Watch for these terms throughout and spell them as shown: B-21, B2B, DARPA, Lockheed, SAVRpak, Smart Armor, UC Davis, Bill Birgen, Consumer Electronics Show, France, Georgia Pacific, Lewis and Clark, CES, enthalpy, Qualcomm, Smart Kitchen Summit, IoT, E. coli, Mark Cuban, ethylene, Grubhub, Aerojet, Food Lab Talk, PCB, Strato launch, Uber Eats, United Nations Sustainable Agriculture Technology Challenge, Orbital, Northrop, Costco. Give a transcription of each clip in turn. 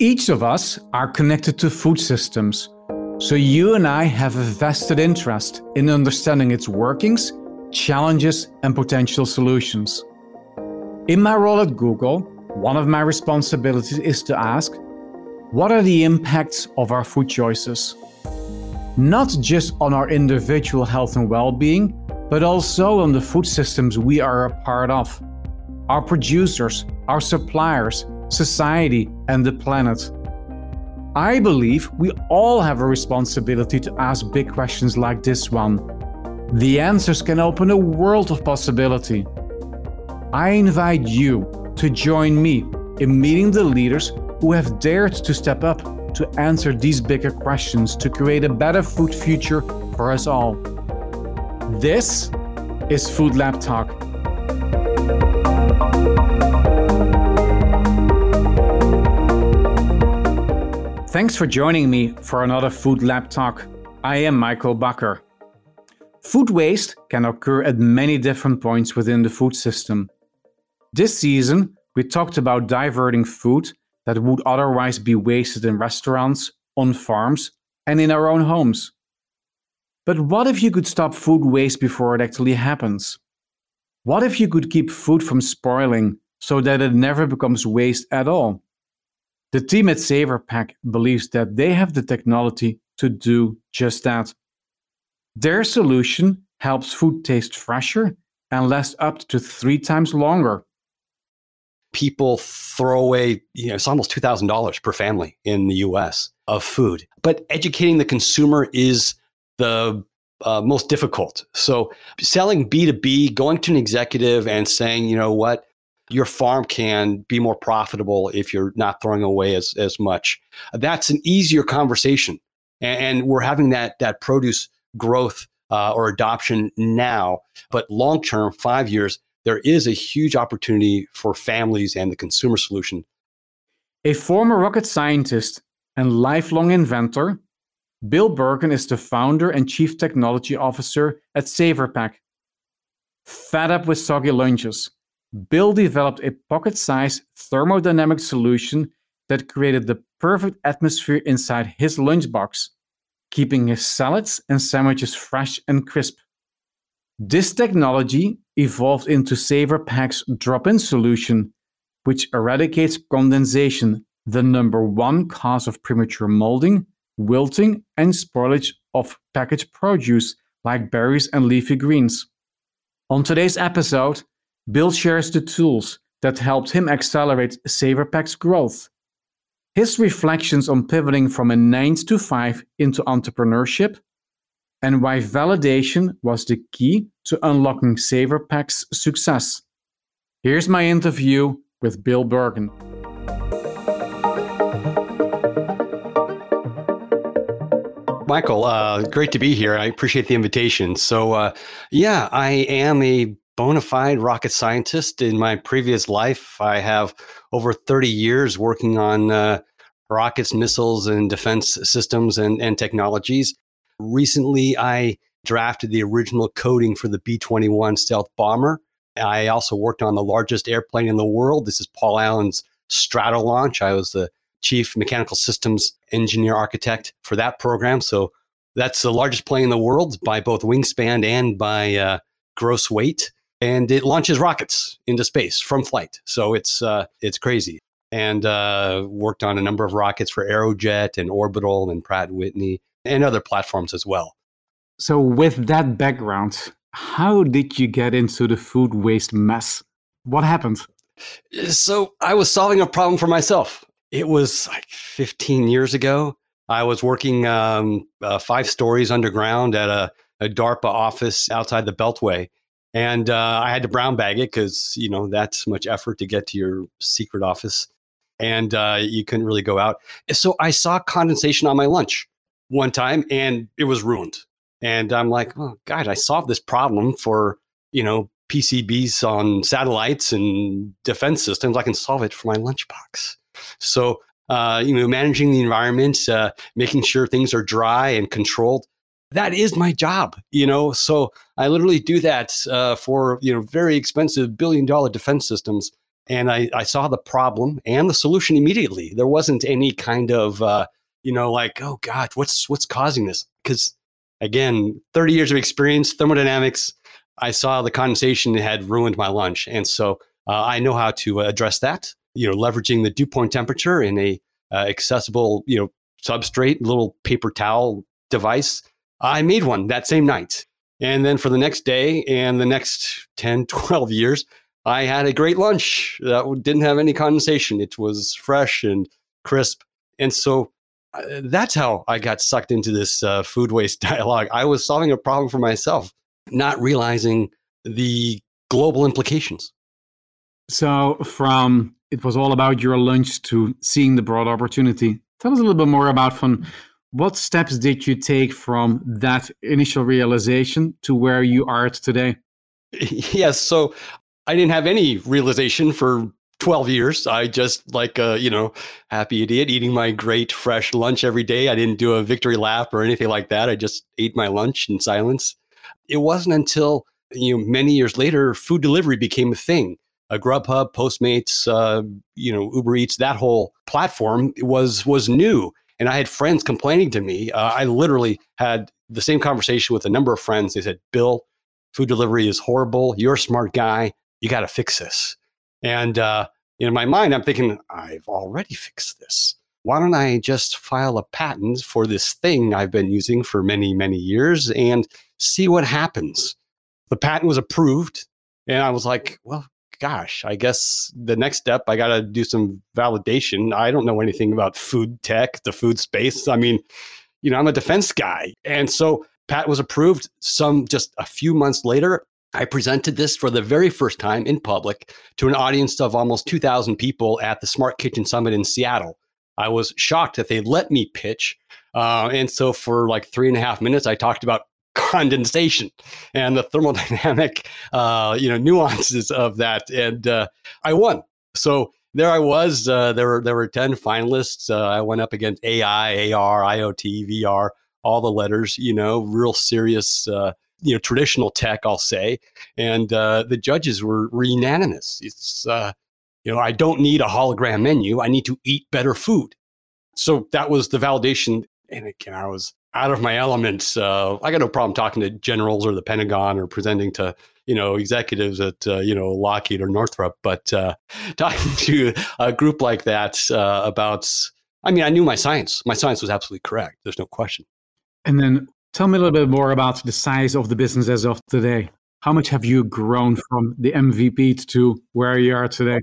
Each of us are connected to food systems, so you and I have a vested interest in understanding its workings, challenges, and potential solutions. In my role at Google, one of my responsibilities is to ask, what are the impacts of our food choices? Not just on our individual health and well-being, but also on the food systems we are a part of, our producers, our suppliers, society, and the planet. I believe we all have a responsibility to ask big questions like this one. The answers can open a world of possibility. I invite you to join me in meeting the leaders who have dared to step up to answer these bigger questions to create a better food future for us all. This is Food Lab Talk. Thanks for joining me for another Food Lab Talk. I am Michael Bakker. Food waste can occur at many different points within the food system. This season, we talked about diverting food that would otherwise be wasted in restaurants, on farms, and in our own homes. But what if you could stop food waste before it actually happens? What if you could keep food from spoiling so that it never becomes waste at all? The team at SAVRpak believes that they have the technology to do just that. Their solution helps food taste fresher and last up to 3 times longer. People throw away, it's almost $2,000 per family in the U.S. of food. But educating the consumer is the most difficult. So selling B2B, going to an executive and saying, your farm can be more profitable if you're not throwing away as much. That's an easier conversation. And we're having that produce growth or adoption now. But long term, 5 years, there is a huge opportunity for families and the consumer solution. A former rocket scientist and lifelong inventor, Bill Birgen is the founder and chief technology officer at SAVRpak. Fed up with soggy lunches, Bill developed a pocket-sized thermodynamic solution that created the perfect atmosphere inside his lunchbox, keeping his salads and sandwiches fresh and crisp. This technology evolved into SAVRpak's drop-in solution, which eradicates condensation, the number one cause of premature molding, wilting, and spoilage of packaged produce like berries and leafy greens. On today's episode, Bill shares the tools that helped him accelerate SAVRpak's growth, his reflections on pivoting from a 9-to-5 into entrepreneurship, and why validation was the key to unlocking SAVRpak's success. Here's my interview with Bill Birgen. Michael, great to be here. I appreciate the invitation. So, I am a bona fide rocket scientist. In my previous life, I have over 30 years working on rockets, missiles, and defense systems and technologies. Recently, I drafted the original coding for the B-21 stealth bomber. I also worked on the largest airplane in the world. This is Paul Allen's Strato launch. I was the chief mechanical systems engineer architect for that program. So that's the largest plane in the world by both wingspan and by gross weight. And it launches rockets into space from flight. So it's crazy. And worked on a number of rockets for Aerojet and Orbital and Pratt & Whitney and other platforms as well. So with that background, how did you get into the food waste mess? What happened? So I was solving a problem for myself. It was like 15 years ago. I was working 5 stories underground at a DARPA office outside the Beltway. And I had to brown bag it because, that's much effort to get to your secret office. And you couldn't really go out. So I saw condensation on my lunch one time and it was ruined. And I'm like, oh, God, I solved this problem for, PCBs on satellites and defense systems. I can solve it for my lunchbox. So, managing the environment, making sure things are dry and controlled. That is my job, so I literally do that for very expensive billion-dollar defense systems And I saw the problem and the solution immediately. There wasn't any kind of, oh, God, what's causing this? Because, again, 30 years of experience, thermodynamics, I saw the condensation had ruined my lunch. And so I know how to address that, leveraging the dew point temperature in a accessible, substrate, little paper towel device. I made one that same night. And then for the next day and the next 10, 12 years, I had a great lunch that didn't have any condensation. It was fresh and crisp. And so that's how I got sucked into this food waste dialogue. I was solving a problem for myself, not realizing the global implications. So from it was all about your lunch to seeing the broad opportunity. Tell us a little bit more about what steps did you take from that initial realization to where you are today? Yes. So I didn't have any realization for 12 years. I just like a, happy idiot eating my great fresh lunch every day. I didn't do a victory lap or anything like that. I just ate my lunch in silence. It wasn't until many years later, food delivery became a thing. Grubhub, Postmates, Uber Eats, that whole platform was new. And I had friends complaining to me. I literally had the same conversation with a number of friends. They said, Bill, food delivery is horrible. You're a smart guy. You got to fix this. And in my mind, I'm thinking, I've already fixed this. Why don't I just file a patent for this thing I've been using for many, many years and see what happens? The patent was approved. And I was like, well, gosh, I guess the next step, I got to do some validation. I don't know anything about food tech, the food space. I mean, I'm a defense guy. And so Pat was approved. Just a few months later, I presented this for the very first time in public to an audience of almost 2,000 people at the Smart Kitchen Summit in Seattle. I was shocked that they let me pitch. And so for like 3.5 minutes, I talked about condensation and the thermodynamic, nuances of that. And I won. So there I was. There were 10 finalists. I went up against AI, AR, IoT, VR, all the letters, real serious, traditional tech, I'll say. And the judges were unanimous. It's, I don't need a hologram menu. I need to eat better food. So that was the validation. And again, I was out of my elements. I got no problem talking to generals or the Pentagon or presenting to, executives at, Lockheed or Northrop. But talking to a group like that I knew my science. My science was absolutely correct. There's no question. And then tell me a little bit more about the size of the business as of today. How much have you grown from the MVP to where you are today?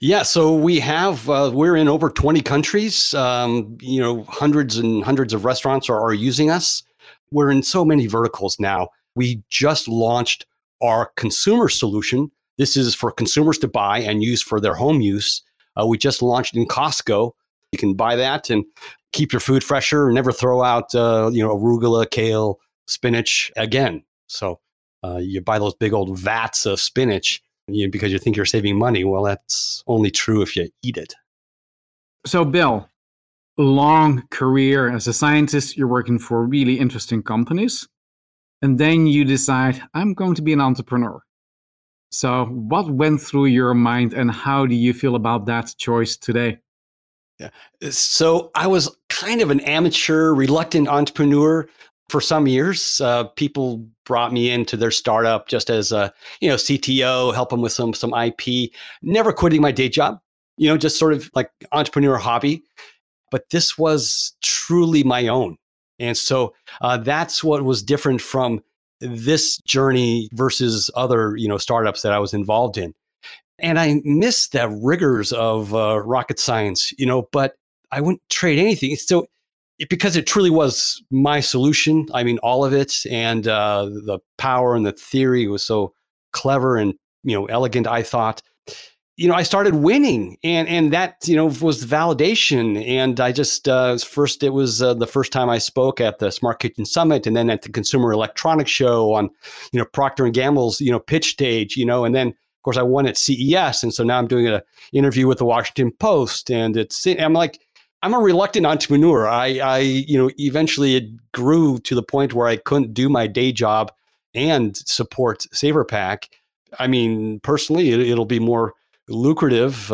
Yeah, so we have, we're in over 20 countries, hundreds and hundreds of restaurants are using us. We're in so many verticals now. We just launched our consumer solution. This is for consumers to buy and use for their home use. We just launched in Costco. You can buy that and keep your food fresher and never throw out, arugula, kale, spinach again. So you buy those big old vats of spinach because you think you're saving money. Well, that's only true if you eat it. So, Bill, long career as a scientist, you're working for really interesting companies. And then you decide, I'm going to be an entrepreneur. So what went through your mind and how do you feel about that choice today? Yeah. So I was kind of an amateur, reluctant entrepreneur. For some years, people brought me into their startup just as a, CTO, help them with some IP, never quitting my day job, just sort of like entrepreneur hobby. But this was truly my own. And so that's what was different from this journey versus other, startups that I was involved in. And I missed the rigors of rocket science, but I wouldn't trade anything. So because it truly was my solution, I mean, all of it, and the power and the theory was so clever and elegant. I thought, I started winning, and that was validation. And I just first, it was the first time I spoke at the Smart Kitchen Summit, and then at the Consumer Electronics Show on Procter & Gamble's pitch stage, and then of course I won at CES, and so now I'm doing an interview with the Washington Post, and I'm like, I'm a reluctant entrepreneur. I eventually it grew to the point where I couldn't do my day job and support SAVRpak. I mean, personally, it'll be more lucrative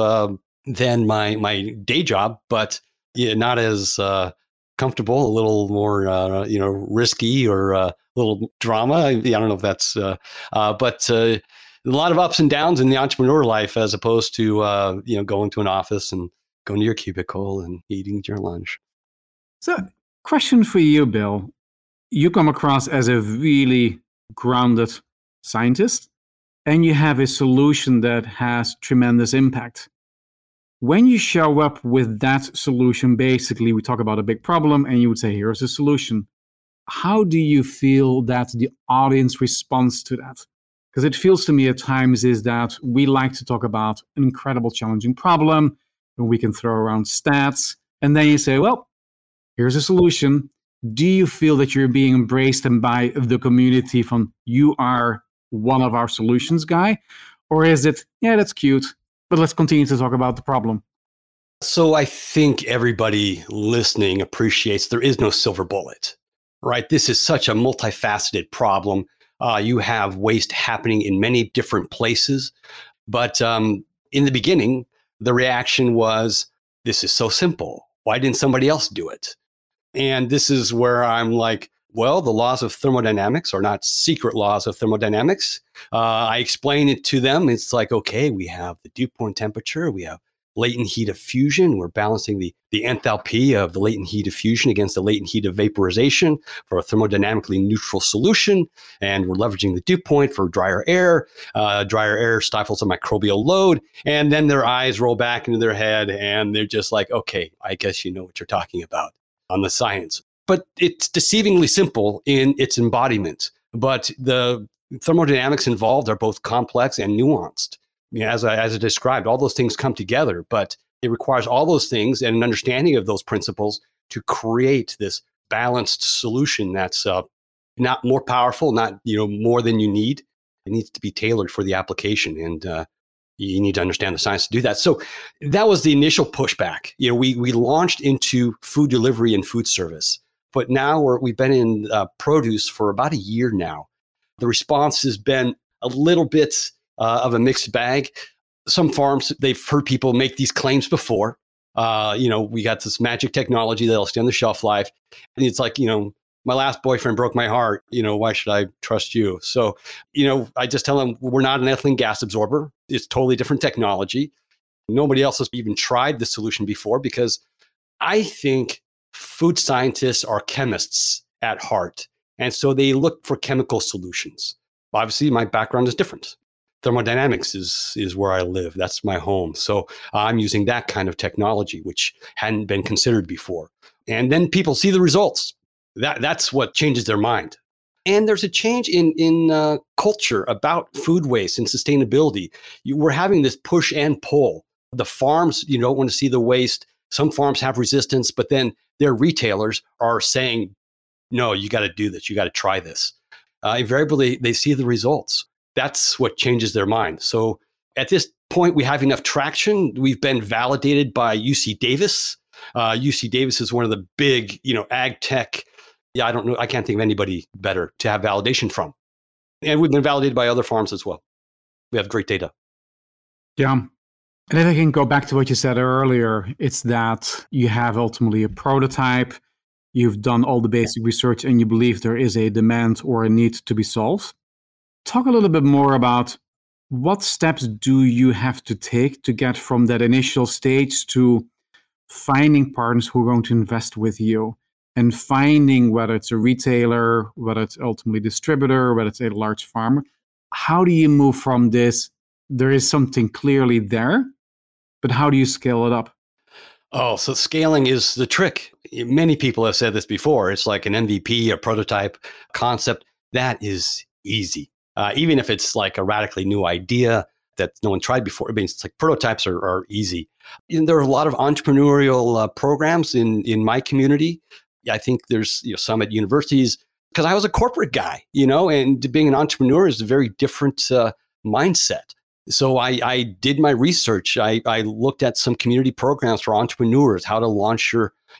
than my day job, but not as comfortable, a little more risky or a little drama. I don't know if that's but a lot of ups and downs in the entrepreneur life, as opposed to going to an office and going to your cubicle and eating your lunch. So, question for you, Bill. You come across as a really grounded scientist, and you have a solution that has tremendous impact. When you show up with that solution, basically we talk about a big problem and you would say, here's a solution. How do you feel that the audience responds to that? Because it feels to me at times is that we like to talk about an incredible challenging problem, and we can throw around stats, and then you say, well, here's a solution. Do you feel that you're being embraced and by the community from, you are one of our solutions guy? Or is it, yeah, that's cute, but let's continue to talk about the problem? So I think everybody listening appreciates there is no silver bullet, right? This is such a multifaceted problem. You have waste happening in many different places. But in the beginning, the reaction was, this is so simple. Why didn't somebody else do it? And this is where I'm like, well, the laws of thermodynamics are not secret laws of thermodynamics. I explain it to them. It's like, okay, we have the dew point temperature. We have latent heat of fusion. We're balancing the enthalpy of the latent heat of fusion against the latent heat of vaporization for a thermodynamically neutral solution. And we're leveraging the dew point for drier air. Drier air stifles a microbial load. And then their eyes roll back into their head and they're just like, okay, I guess you know what you're talking about on the science. But it's deceivingly simple in its embodiment. But the thermodynamics involved are both complex and nuanced. You know, as I described, all those things come together, but it requires all those things and an understanding of those principles to create this balanced solution that's not more powerful, not more than you need. It needs to be tailored for the application, and you need to understand the science to do that. So that was the initial pushback. We launched into food delivery and food service, but now we've been in produce for about a year now. The response has been a little bit of a mixed bag. Some farms, they've heard people make these claims before. We got this magic technology that'll extend the shelf life. And it's like, my last boyfriend broke my heart. Why should I trust you? So, I just tell them we're not an ethylene gas absorber. It's totally different technology. Nobody else has even tried this solution before, because I think food scientists are chemists at heart. And so they look for chemical solutions. Obviously, my background is different. Thermodynamics is where I live. That's my home. So I'm using that kind of technology, which hadn't been considered before. And then people see the results. That's what changes their mind. And there's a change in culture about food waste and sustainability. We're having this push and pull. The farms, don't want to see the waste. Some farms have resistance, but then their retailers are saying, no, you got to do this. You got to try this. Invariably, they see the results. That's what changes their mind. So at this point, we have enough traction. We've been validated by UC Davis. UC Davis is one of the big, ag tech. Yeah, I don't know. I can't think of anybody better to have validation from. And we've been validated by other farms as well. We have great data. Yeah. And if I can go back to what you said earlier, it's that you have ultimately a prototype. You've done all the basic research and you believe there is a demand or a need to be solved. Talk a little bit more about what steps do you have to take to get from that initial stage to finding partners who are going to invest with you and finding whether it's a retailer, whether it's ultimately a distributor, whether it's a large farmer. How do you move from this? There is something clearly there, but how do you scale it up? Oh, so scaling is the trick. Many people have said this before. It's like an MVP, a prototype concept. That is easy. Even if it's like a radically new idea that no one tried before. I mean, it's like prototypes are easy. And there are a lot of entrepreneurial programs in my community. I think there's some at universities, because I was a corporate guy, and being an entrepreneur is a very different mindset. So I did my research. I looked at some community programs for entrepreneurs, how to launch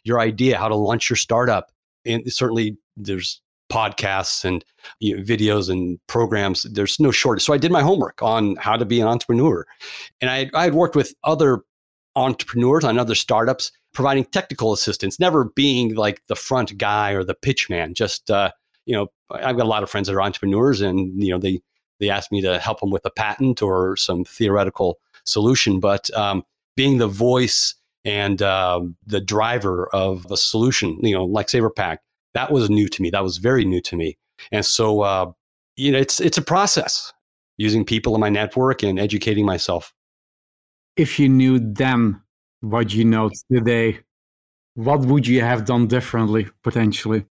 your idea, how to launch your startup. And certainly there's podcasts and videos and programs. There's no shortage. So I did my homework on how to be an entrepreneur. And I had worked with other entrepreneurs on other startups, providing technical assistance, never being like the front guy or the pitch man. Just, I've got a lot of friends that are entrepreneurs, and, they asked me to help them with a patent or some theoretical solution. But being the voice and the driver of a solution, like SAVRpak, that was new to me. That was very new to me. And so, it's a process, using people in my network and educating myself. If you knew then what you know today, what would you have done differently, potentially?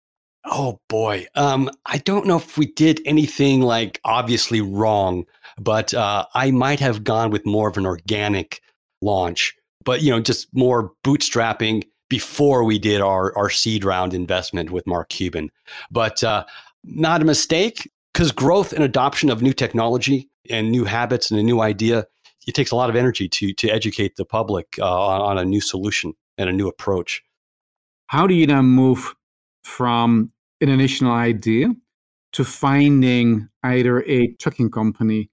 Oh, boy. I don't know if we did anything like obviously wrong, but I might have gone with more of an organic launch, but, just more bootstrapping before we did our seed round investment with Mark Cuban. But not a mistake, because growth and adoption of new technology and new habits and a new idea, it takes a lot of energy to educate the public on a new solution and a new approach. How do you then move from an initial idea to finding either a trucking company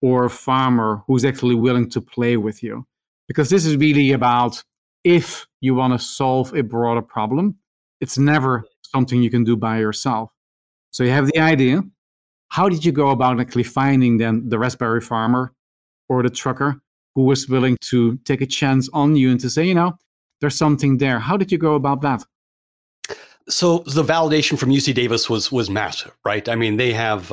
or a farmer who's actually willing to play with you? Because this is really about, if you want to solve a broader problem, it's never something you can do by yourself. So you have the idea. How did you go about actually finding then the raspberry farmer or the trucker who was willing to take a chance on you and to say, there's something there? How did you go about that? So the validation from UC Davis was massive, right? I mean, they have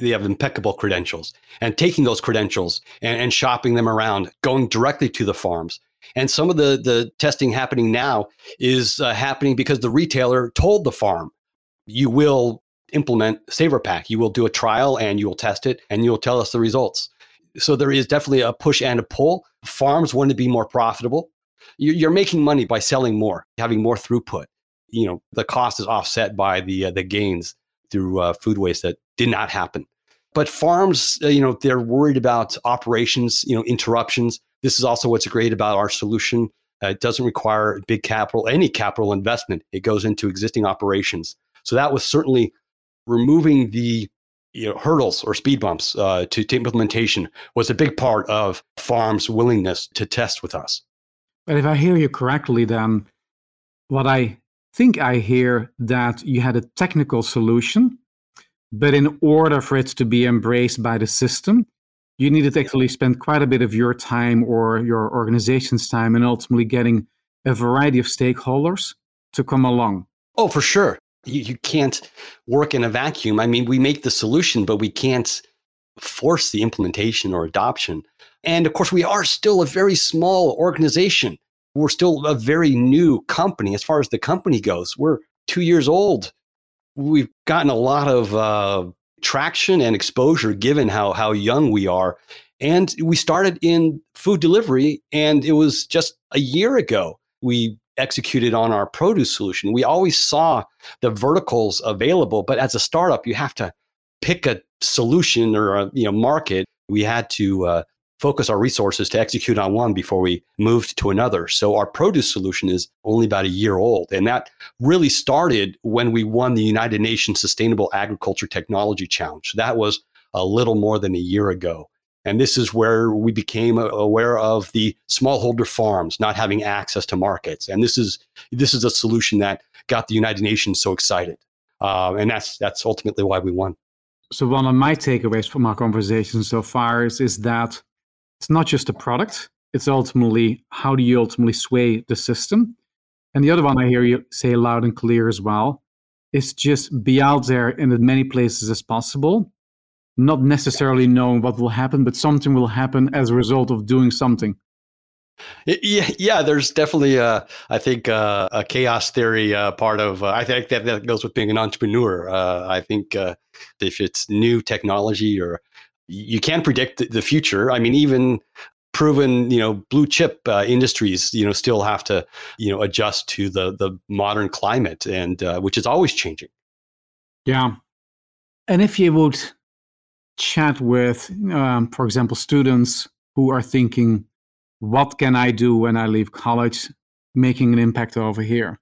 impeccable credentials, and taking those credentials and shopping them around, going directly to the farms. And some of the testing happening now is happening because the retailer told the farm, you will implement SAVRpak. You will do a trial and you will test it and you will tell us the results. So there is definitely a push and a pull. Farms want to be more profitable. You're making money by selling more, having more throughput. The cost is offset by the gains through food waste that did not happen. But farms, they're worried about operations, interruptions. This is also what's great about our solution. It doesn't require big capital, any capital investment. It goes into existing operations. So that was certainly removing the hurdles or speed bumps to implementation was a big part of farms' willingness to test with us. But if I hear you correctly, then what I hear that you had a technical solution, but in order for it to be embraced by the system, you needed to actually spend quite a bit of your time or your organization's time and ultimately getting a variety of stakeholders to come along. Oh, for sure. You can't work in a vacuum. I mean, we make the solution, but we can't force the implementation or adoption. And of course, we are still a very small organization. We're still a very new company as far as the company goes. We're 2 years old. We've gotten a lot of traction and exposure given how young we are. And we started in food delivery, and it was just a year ago we executed on our produce solution. We always saw the verticals available, but as a startup, you have to pick a solution or a market. We had to focus our resources to execute on one before we moved to another. So our produce solution is only about a year old. And that really started when we won the United Nations Sustainable Agriculture Technology Challenge. That was a little more than a year ago. And this is where we became aware of the smallholder farms not having access to markets. And this is a solution that got the United Nations so excited. And that's ultimately why we won. So one of my takeaways from our conversation so far is that it's not just a product, it's ultimately how do you ultimately sway the system. And the other one I hear you say loud and clear as well is just be out there in as many places as possible, not necessarily knowing what will happen, but something will happen as a result of doing something. Yeah, there's definitely, a chaos theory part of, I think that goes with being an entrepreneur. I think if it's new technology or you can't predict the future. I mean, even proven, blue chip industries, still have to, adjust to the modern climate, and which is always changing. Yeah. And if you would chat with, for example, students who are thinking, what can I do when I leave college, making an impact over here?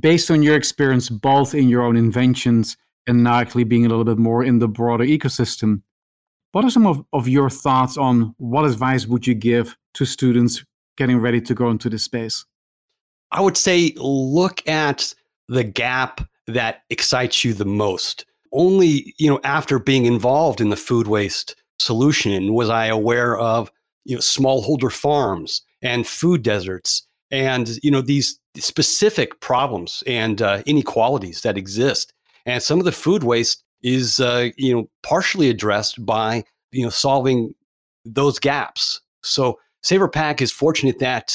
based on your experience, both in your own inventions and now actually being a little bit more in the broader ecosystem, what are some of your thoughts on what advice would you give to students getting ready to go into this space? I would say look at the gap that excites you the most. Only, after being involved in the food waste solution was I aware of, smallholder farms and food deserts and, these specific problems and inequalities that exist. And some of the food waste is, partially addressed by, solving those gaps. So SAVRpak is fortunate that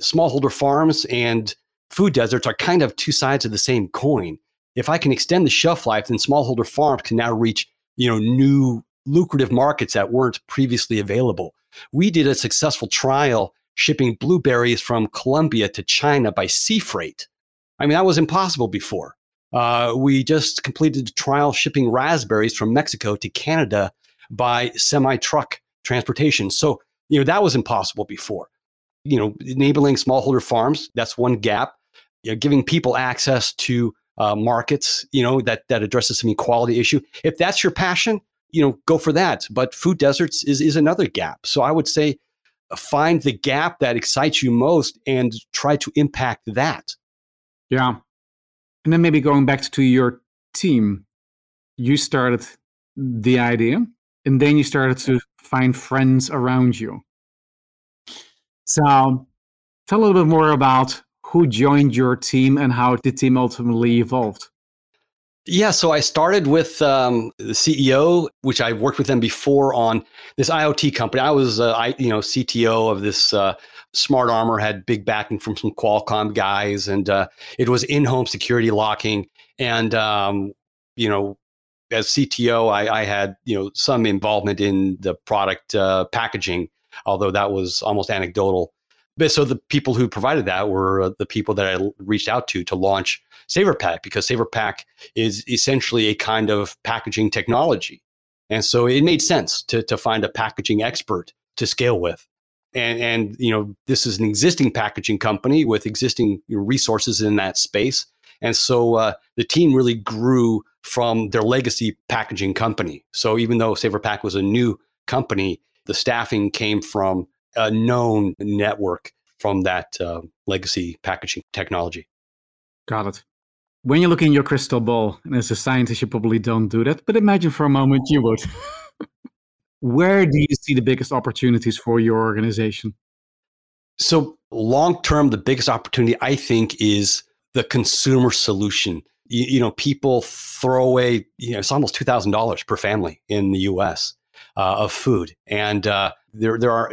smallholder farms and food deserts are kind of two sides of the same coin. If I can extend the shelf life, then smallholder farms can now reach, new lucrative markets that weren't previously available. We did a successful trial shipping blueberries from Colombia to China by sea freight. I mean, that was impossible before. We just completed a trial shipping raspberries from Mexico to Canada by semi-truck transportation. So, that was impossible before. Enabling smallholder farms, that's one gap. Giving people access to markets, that addresses some equality issue. If that's your passion, go for that. But food deserts is another gap. So I would say find the gap that excites you most and try to impact that. Yeah. And then maybe going back to your team, you started the idea and then you started to find friends around you. So tell a little bit more about who joined your team and how the team ultimately evolved. Yeah, so I started with the CEO, which I worked with them before on this IoT company. I was, CTO of this Smart Armor, had big backing from some Qualcomm guys, and it was in-home security locking. And, as CTO, I had, some involvement in the product packaging, although that was almost anecdotal. But so the people who provided that were the people that I reached out to launch SAVRpak, because SAVRpak is essentially a kind of packaging technology. And so it made sense to find a packaging expert to scale with. And this is an existing packaging company with existing resources in that space. And so the team really grew from their legacy packaging company. So even though SAVRpak was a new company, the staffing came from a known network from that legacy packaging technology. Got it. When you look in your crystal ball, and as a scientist, you probably don't do that, but imagine for a moment you would. Where do you see the biggest opportunities for your organization? So long-term, the biggest opportunity, I think, is the consumer solution. People throw away, it's almost $2,000 per family in the U.S. Of food. And there are,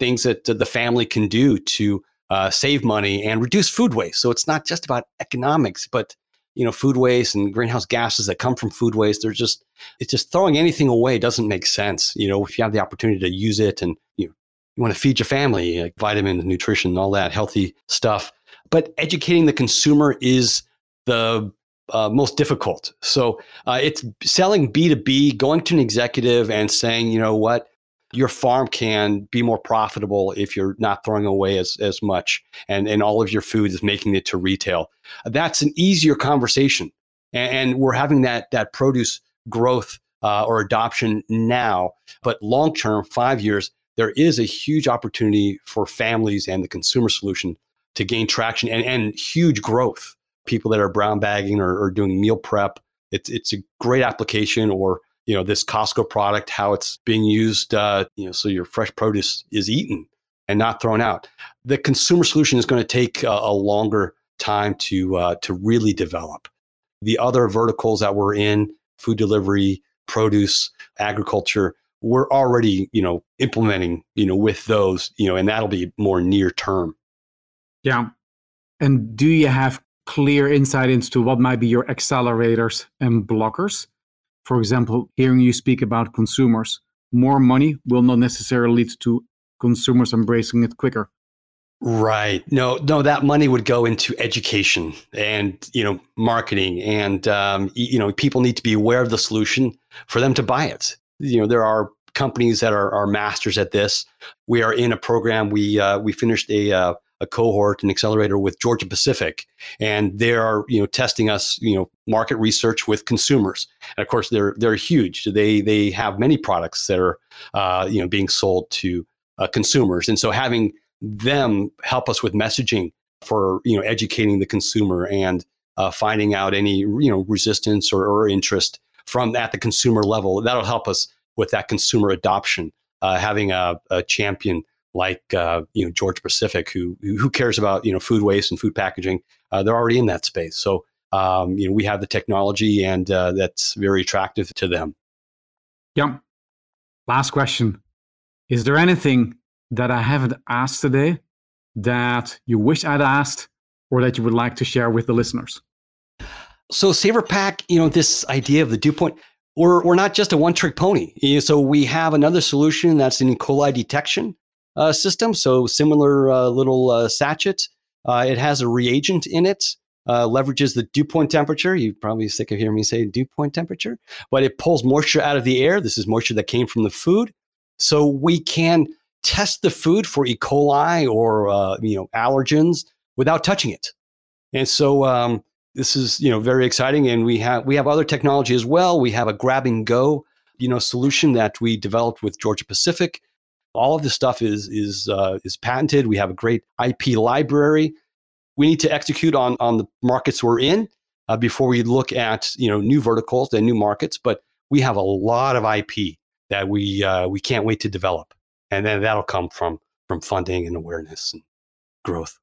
things that the family can do to save money and reduce food waste. So it's not just about economics, but, food waste and greenhouse gases that come from food waste. It's just throwing anything away doesn't make sense. If you have the opportunity to use it and you want to feed your family, like vitamins, nutrition, all that healthy stuff. But educating the consumer is the most difficult. So it's selling B2B, going to an executive and saying, you know what, your farm can be more profitable if you're not throwing away as much. And all of your food is making it to retail. That's an easier conversation. And we're having that produce growth or adoption now. But long-term, 5 years, there is a huge opportunity for families and the consumer solution to gain traction and huge growth. People that are brown bagging or doing meal prep, it's a great application. Or this Costco product, how it's being used, so your fresh produce is eaten and not thrown out. The consumer solution is going to take a longer time to really develop. The other verticals that we're in, food delivery, produce, agriculture, we're already implementing with those, and that'll be more near term. Yeah, and do you have clear insight into what might be your accelerators and blockers? For example, hearing you speak about consumers, more money will not necessarily lead to consumers embracing it quicker. Right. No, that money would go into education and, marketing and, people need to be aware of the solution for them to buy it. There are companies that are masters at this. We are in a program. We finished a a cohort, an accelerator with Georgia Pacific, and they are, you know, testing us, you know, market research with consumers. And of course, they're huge. They have many products that are, you know, being sold to consumers. And so having them help us with messaging for, you know, educating the consumer and finding out any, you know, resistance or interest from at the consumer level, that'll help us with that consumer adoption. Having a champion like you know, Georgia Pacific, who cares about, you know, food waste and food packaging, they're already in that space. So you know, we have the technology, and that's very attractive to them. Yeah. Last question: is there anything that I haven't asked today that you wish I'd asked, or that you would like to share with the listeners? So SAVRpak, you know, this idea of the dew point. We're not just a one-trick pony. You know, so we have another solution that's an E. coli detection system. So similar little sachet. It has a reagent in it, leverages the dew point temperature. You're probably sick of hearing me say dew point temperature, but it pulls moisture out of the air. This is moisture that came from the food. So we can test the food for E. coli or you know, allergens without touching it. And so this is, you know, very exciting, and we have other technology as well. We have a grab and go, you know, solution that we developed with Georgia Pacific. All of this stuff is patented. We have a great IP library. We need to execute on the markets we're in before we look at, you know, new verticals and new markets. But we have a lot of IP that we can't wait to develop, and then that'll come from funding and awareness and growth.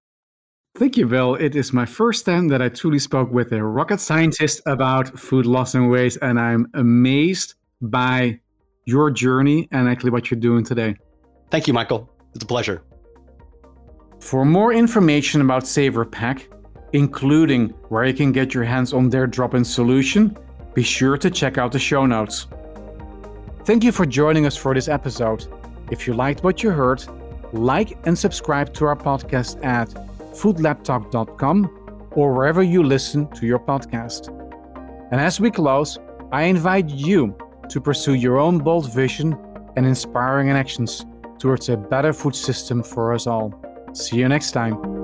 Thank you, Bill. It is my first time that I truly spoke with a rocket scientist about food loss and waste, and I'm amazed by your journey and actually what you're doing today. Thank you, Michael. It's a pleasure. For more information about SAVRpak, including where you can get your hands on their drop-in solution, be sure to check out the show notes. Thank you for joining us for this episode. If you liked what you heard, like and subscribe to our podcast at foodlabtalk.com or wherever you listen to your podcast. And as we close, I invite you to pursue your own bold vision and inspiring actions towards a better food system for us all. See you next time.